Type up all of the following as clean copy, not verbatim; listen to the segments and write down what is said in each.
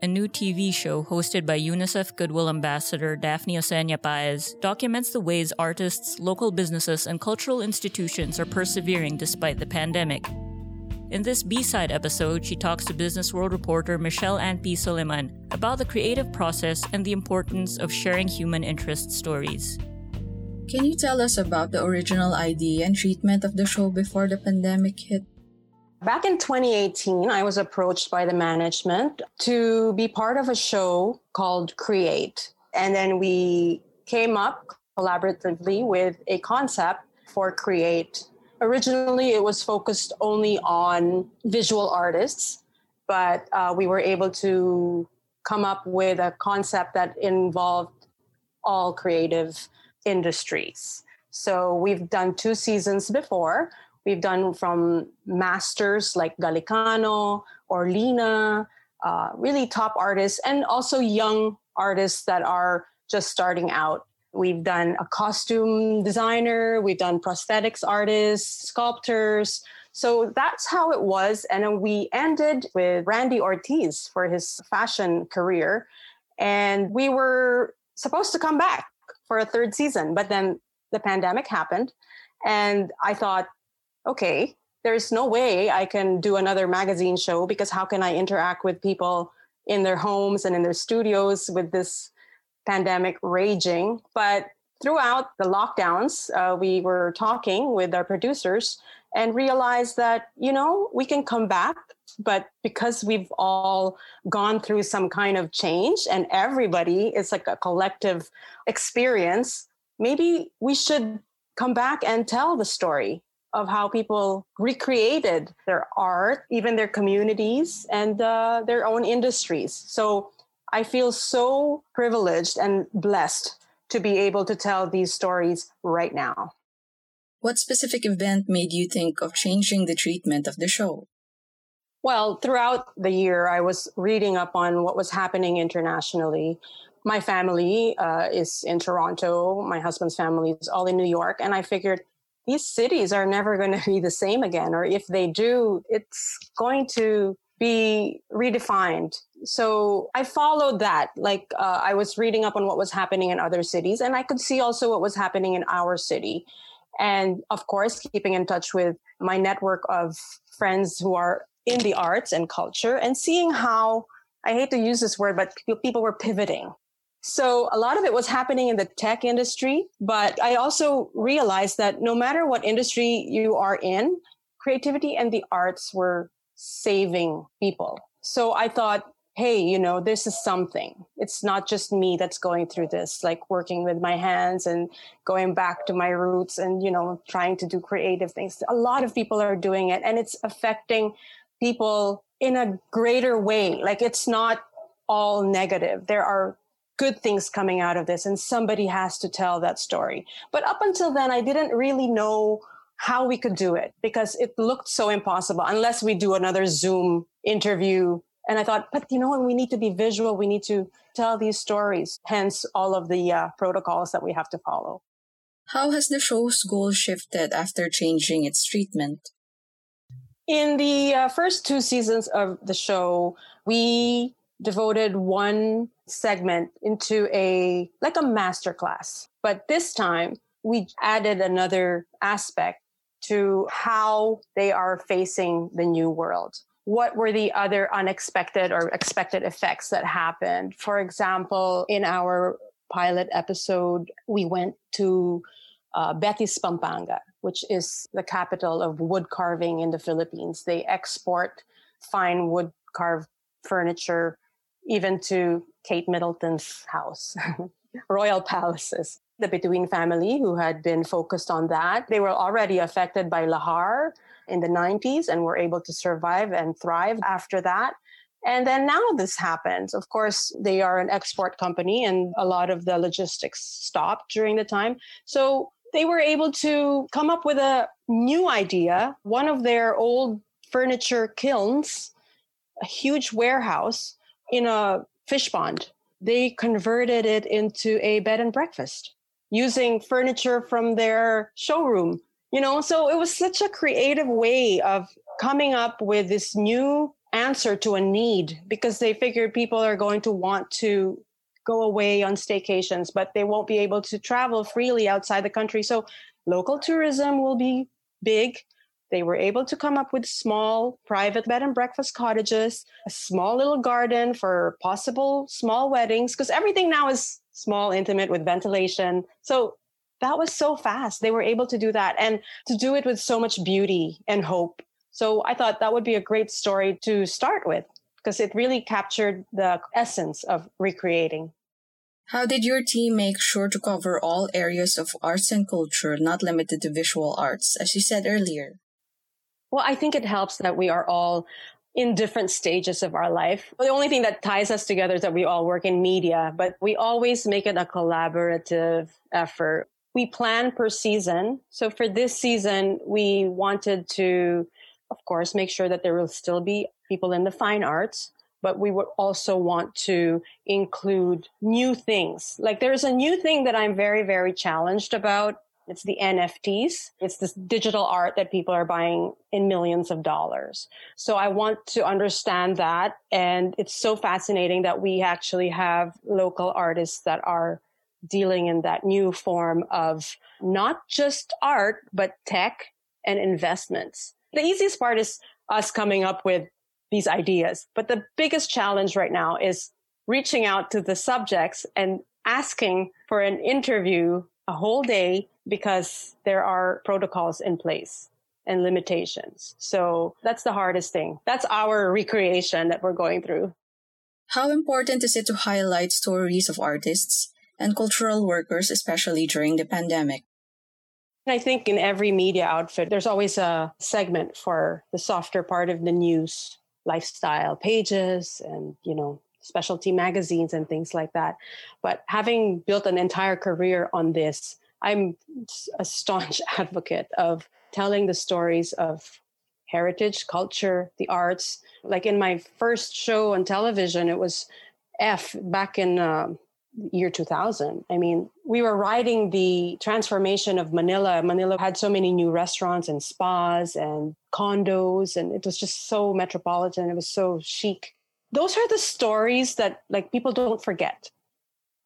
A new TV show hosted by UNICEF Goodwill Ambassador Daphne Oseña-Paez documents the ways artists, local businesses, and cultural institutions are persevering despite the pandemic. In this B-Side episode, she talks to Business World reporter Michelle Anne P. Soliman about the creative process and the importance of sharing human interest stories. Can you tell us about the original idea and treatment of the show before the pandemic hit? Back in 2018, I was approached by the management to be part of a show called Create. And then we came up collaboratively with a concept for Create. Originally, it was focused only on visual artists, but we were able to come up with a concept that involved all creative industries. So we've done 2 seasons before. We've done from masters like Gallicano, Orlina, really top artists, and also young artists that are just starting out. We've done a costume designer, we've done prosthetics artists, sculptors. So that's how it was. And then we ended with Randy Ortiz for his fashion career. And we were supposed to come back for a 3rd season, but then the pandemic happened. And I thought, okay, there's no way I can do another magazine show because how can I interact with people in their homes and in their studios with this pandemic raging? But throughout the lockdowns, we were talking with our producers and realized that, we can come back, but because we've all gone through some kind of change and everybody, it's like a collective experience, maybe we should come back and tell the story of how people recreated their art, even their communities and their own industries. So I feel so privileged and blessed to be able to tell these stories right now. What specific event made you think of changing the treatment of the show? Well, throughout the year, I was reading up on what was happening internationally. My family is in Toronto. My husband's family is all in New York. And I figured, these cities are never going to be the same again, or if they do, it's going to be redefined. So I followed that. I was reading up on what was happening in other cities, and I could see also what was happening in our city. And of course, keeping in touch with my network of friends who are in the arts and culture and seeing how, I hate to use this word, but people were pivoting. So a lot of it was happening in the tech industry, but I also realized that no matter what industry you are in, creativity and the arts were saving people. So I thought, hey, this is something. It's not just me that's going through this, like working with my hands and going back to my roots and, trying to do creative things. A lot of people are doing it and it's affecting people in a greater way. Like it's not all negative. There are good things coming out of this, and somebody has to tell that story. But up until then, I didn't really know how we could do it because it looked so impossible unless we do another Zoom interview. And I thought, but we need to be visual. We need to tell these stories, hence all of the protocols that we have to follow. How has the show's goal shifted after changing its treatment? In the first 2 seasons of the show, we devoted one segment into a masterclass. But this time we added another aspect to how they are facing the new world. What were the other unexpected or expected effects that happened? For example, in our pilot episode, we went to Betis Pampanga, which is the capital of wood carving in the Philippines. They export fine wood carved furniture even to Kate Middleton's house, royal palaces. The Bituin family, who had been focused on that, they were already affected by Lahar in the 90s and were able to survive and thrive after that. And then now this happens. Of course, they are an export company and a lot of the logistics stopped during the time. So they were able to come up with a new idea. One of their old furniture kilns, a huge warehouse, in a fish pond, they converted it into a bed and breakfast using furniture from their showroom you know? So it was such a creative way of coming up with this new answer to a need, because they figured people are going to want to go away on staycations, but they won't be able to travel freely outside the country. So local tourism will be big. They were able to come up with small private bed and breakfast cottages, a small little garden for possible small weddings, because everything now is small, intimate with ventilation. So that was so fast. They were able to do that and to do it with so much beauty and hope. So I thought that would be a great story to start with, because it really captured the essence of recreating. How did your team make sure to cover all areas of arts and culture, not limited to visual arts, as you said earlier? Well, I think it helps that we are all in different stages of our life. The only thing that ties us together is that we all work in media, but we always make it a collaborative effort. We plan per season. So for this season, we wanted to, of course, make sure that there will still be people in the fine arts, but we would also want to include new things. Like there's a new thing that I'm very, very challenged about. It's the NFTs. It's this digital art that people are buying in millions of dollars. So I want to understand that. And it's so fascinating that we actually have local artists that are dealing in that new form of not just art, but tech and investments. The easiest part is us coming up with these ideas. But the biggest challenge right now is reaching out to the subjects and asking for an interview a whole day, because there are protocols in place and limitations. So that's the hardest thing. That's our recreation that we're going through. How important is it to highlight stories of artists and cultural workers, especially during the pandemic? I think in every media outfit, there's always a segment for the softer part of the news, lifestyle pages and, you know, specialty magazines and things like that. But having built an entire career on this, I'm a staunch advocate of telling the stories of heritage, culture, the arts. Like in my first show on television, it was F back in year 2000. I mean, we were riding the transformation of Manila. Manila had so many new restaurants and spas and condos, and it was just so metropolitan. It was so chic. Those are the stories that like people don't forget.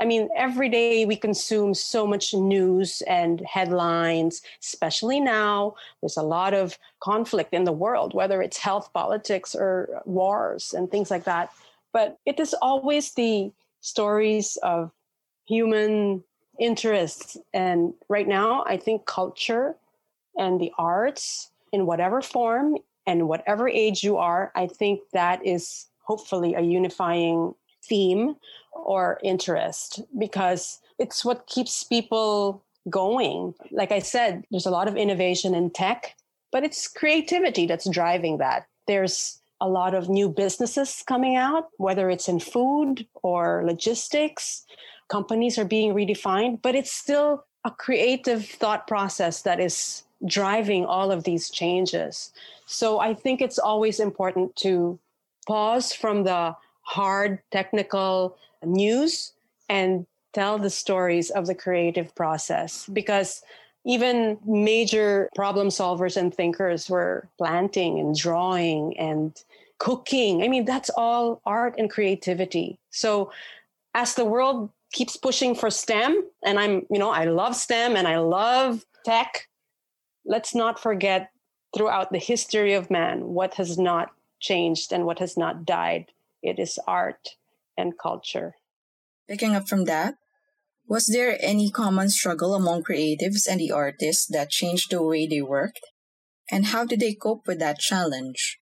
I mean, every day we consume so much news and headlines, especially now. There's a lot of conflict in the world, whether it's health, politics, or wars and things like that. But it is always the stories of human interests. And right now, I think culture and the arts in whatever form and whatever age you are, I think that is hopefully a unifying theme or interest, because it's what keeps people going. Like I said, there's a lot of innovation in tech, but it's creativity that's driving that. There's a lot of new businesses coming out, whether it's in food or logistics. Companies are being redefined, but it's still a creative thought process that is driving all of these changes. So I think it's always important to pause from the hard technical news and tell the stories of the creative process, because even major problem solvers and thinkers were planting and drawing and cooking. I mean, that's all art and creativity. So as the world keeps pushing for STEM, and I love STEM and I love tech, let's not forget throughout the history of man what has not changed and what has not died. It is art and culture. Picking up from that, was there any common struggle among creatives and the artists that changed the way they worked? And how did they cope with that challenge?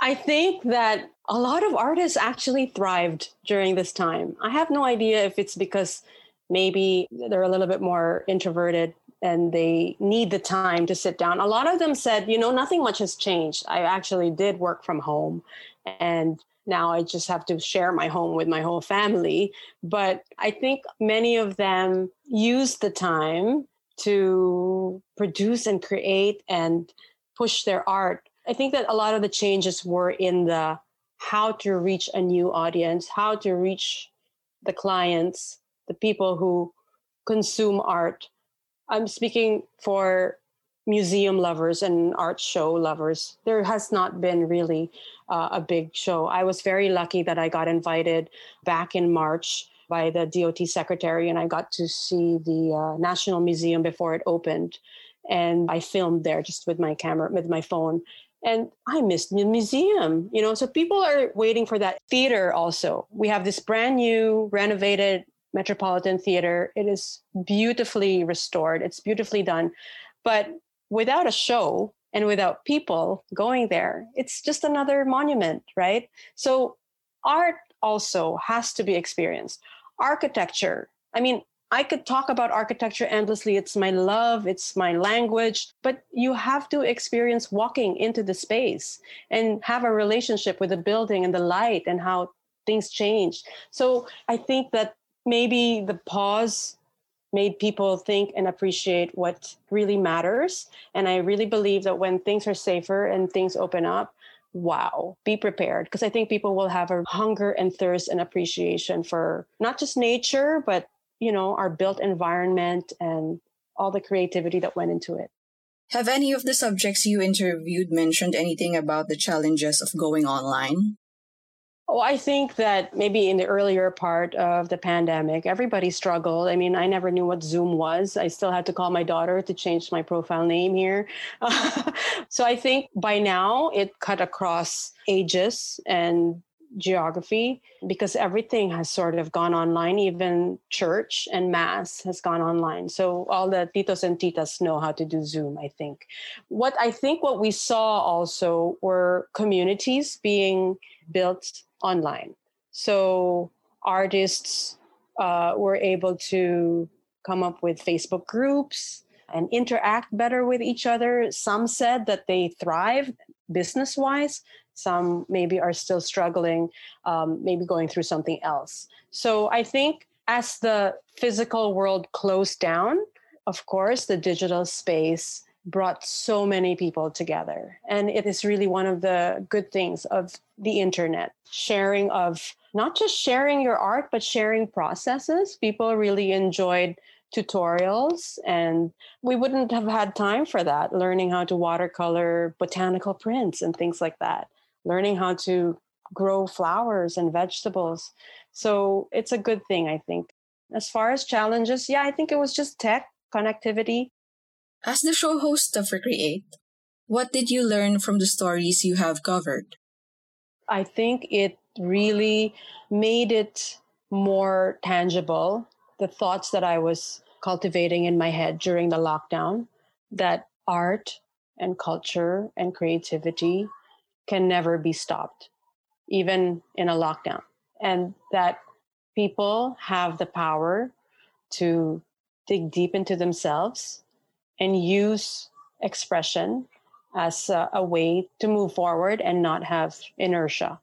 I think that a lot of artists actually thrived during this time. I have no idea if it's because maybe they're a little bit more introverted and they need the time to sit down. A lot of them said, nothing much has changed. I actually did work from home, and now I just have to share my home with my whole family. But I think many of them use the time to produce and create and push their art. I think that a lot of the changes were in the how to reach a new audience, how to reach the clients, the people who consume art. I'm speaking for museum lovers and art show lovers, there has not been really a big show. I was very lucky that I got invited back in March by the DOT secretary, and I got to see the National Museum before it opened. And I filmed there just with my camera, with my phone. And I missed the museum, you know, so people are waiting for that theater also. We have this brand new renovated Metropolitan Theater. It is beautifully restored. It's beautifully done. But without a show and without people going there, it's just another monument, right? So art also has to be experienced. Architecture. I mean, I could talk about architecture endlessly. It's my love. It's my language. But you have to experience walking into the space and have a relationship with the building and the light and how things change. So I think that maybe the pause made people think and appreciate what really matters. And I really believe that when things are safer and things open up, wow, be prepared, because I think people will have a hunger and thirst and appreciation for not just nature, but, you know, our built environment and all the creativity that went into it. Have any of the subjects you interviewed mentioned anything about the challenges of going online? Oh, I think that maybe in the earlier part of the pandemic, everybody struggled. I mean, I never knew what Zoom was. I still had to call my daughter to change my profile name here. So I think by now it cut across ages and geography, because everything has sort of gone online. Even church and mass has gone online. So all the titos and titas know how to do Zoom, I think. What we saw also were communities being built online. So artists were able to come up with Facebook groups and interact better with each other. Some said that they thrive business-wise. Some maybe are still struggling, maybe going through something else. So I think as the physical world closed down, of course, the digital space brought so many people together. And it is really one of the good things of the internet, sharing of, not just sharing your art, but sharing processes. People really enjoyed tutorials, and we wouldn't have had time for that, learning how to watercolor botanical prints and things like that. Learning how to grow flowers and vegetables. So it's a good thing, I think. As far as challenges, yeah, I think it was just tech, connectivity. As the show host of Recreate, what did you learn from the stories you have covered? I think it really made it more tangible, the thoughts that I was cultivating in my head during the lockdown, that art and culture and creativity can never be stopped, even in a lockdown. And that people have the power to dig deep into themselves and use expression as a way to move forward and not have inertia.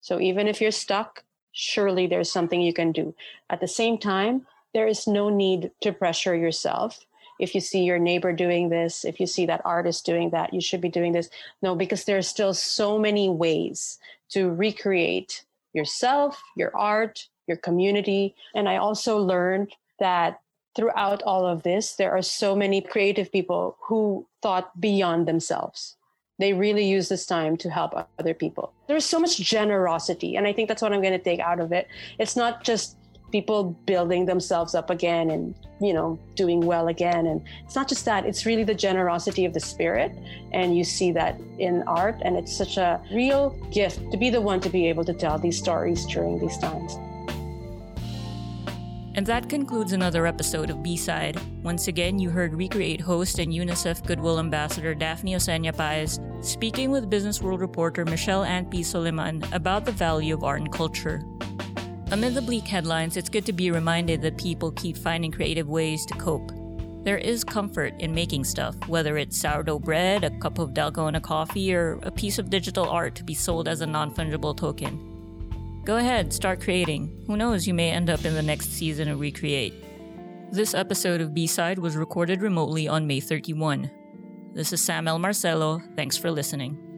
So even if you're stuck, surely there's something you can do. At the same time, there is no need to pressure yourself. If you see your neighbor doing this, if you see that artist doing that, you should be doing this. No, because there are still so many ways to recreate yourself, your art, your community. And I also learned that throughout all of this, there are so many creative people who thought beyond themselves. They really use this time to help other people. There's so much generosity, and I think that's what I'm going to take out of it. It's not just people building themselves up again and, you know, doing well again. And it's not just that, it's really the generosity of the spirit. And you see that in art, and it's such a real gift to be the one to be able to tell these stories during these times. And that concludes another episode of B-Side. Once again, you heard Recreate host and UNICEF Goodwill Ambassador Daphne Oseña-Paez speaking with Business World reporter Michelle Anne P. Soliman about the value of art and culture. Amid the bleak headlines, it's good to be reminded that people keep finding creative ways to cope. There is comfort in making stuff, whether it's sourdough bread, a cup of dalgona coffee, or a piece of digital art to be sold as a non-fungible token. Go ahead, start creating. Who knows, you may end up in the next season of Recreate. This episode of B-Side was recorded remotely on May 31. This is Samuel Marcelo. Thanks for listening.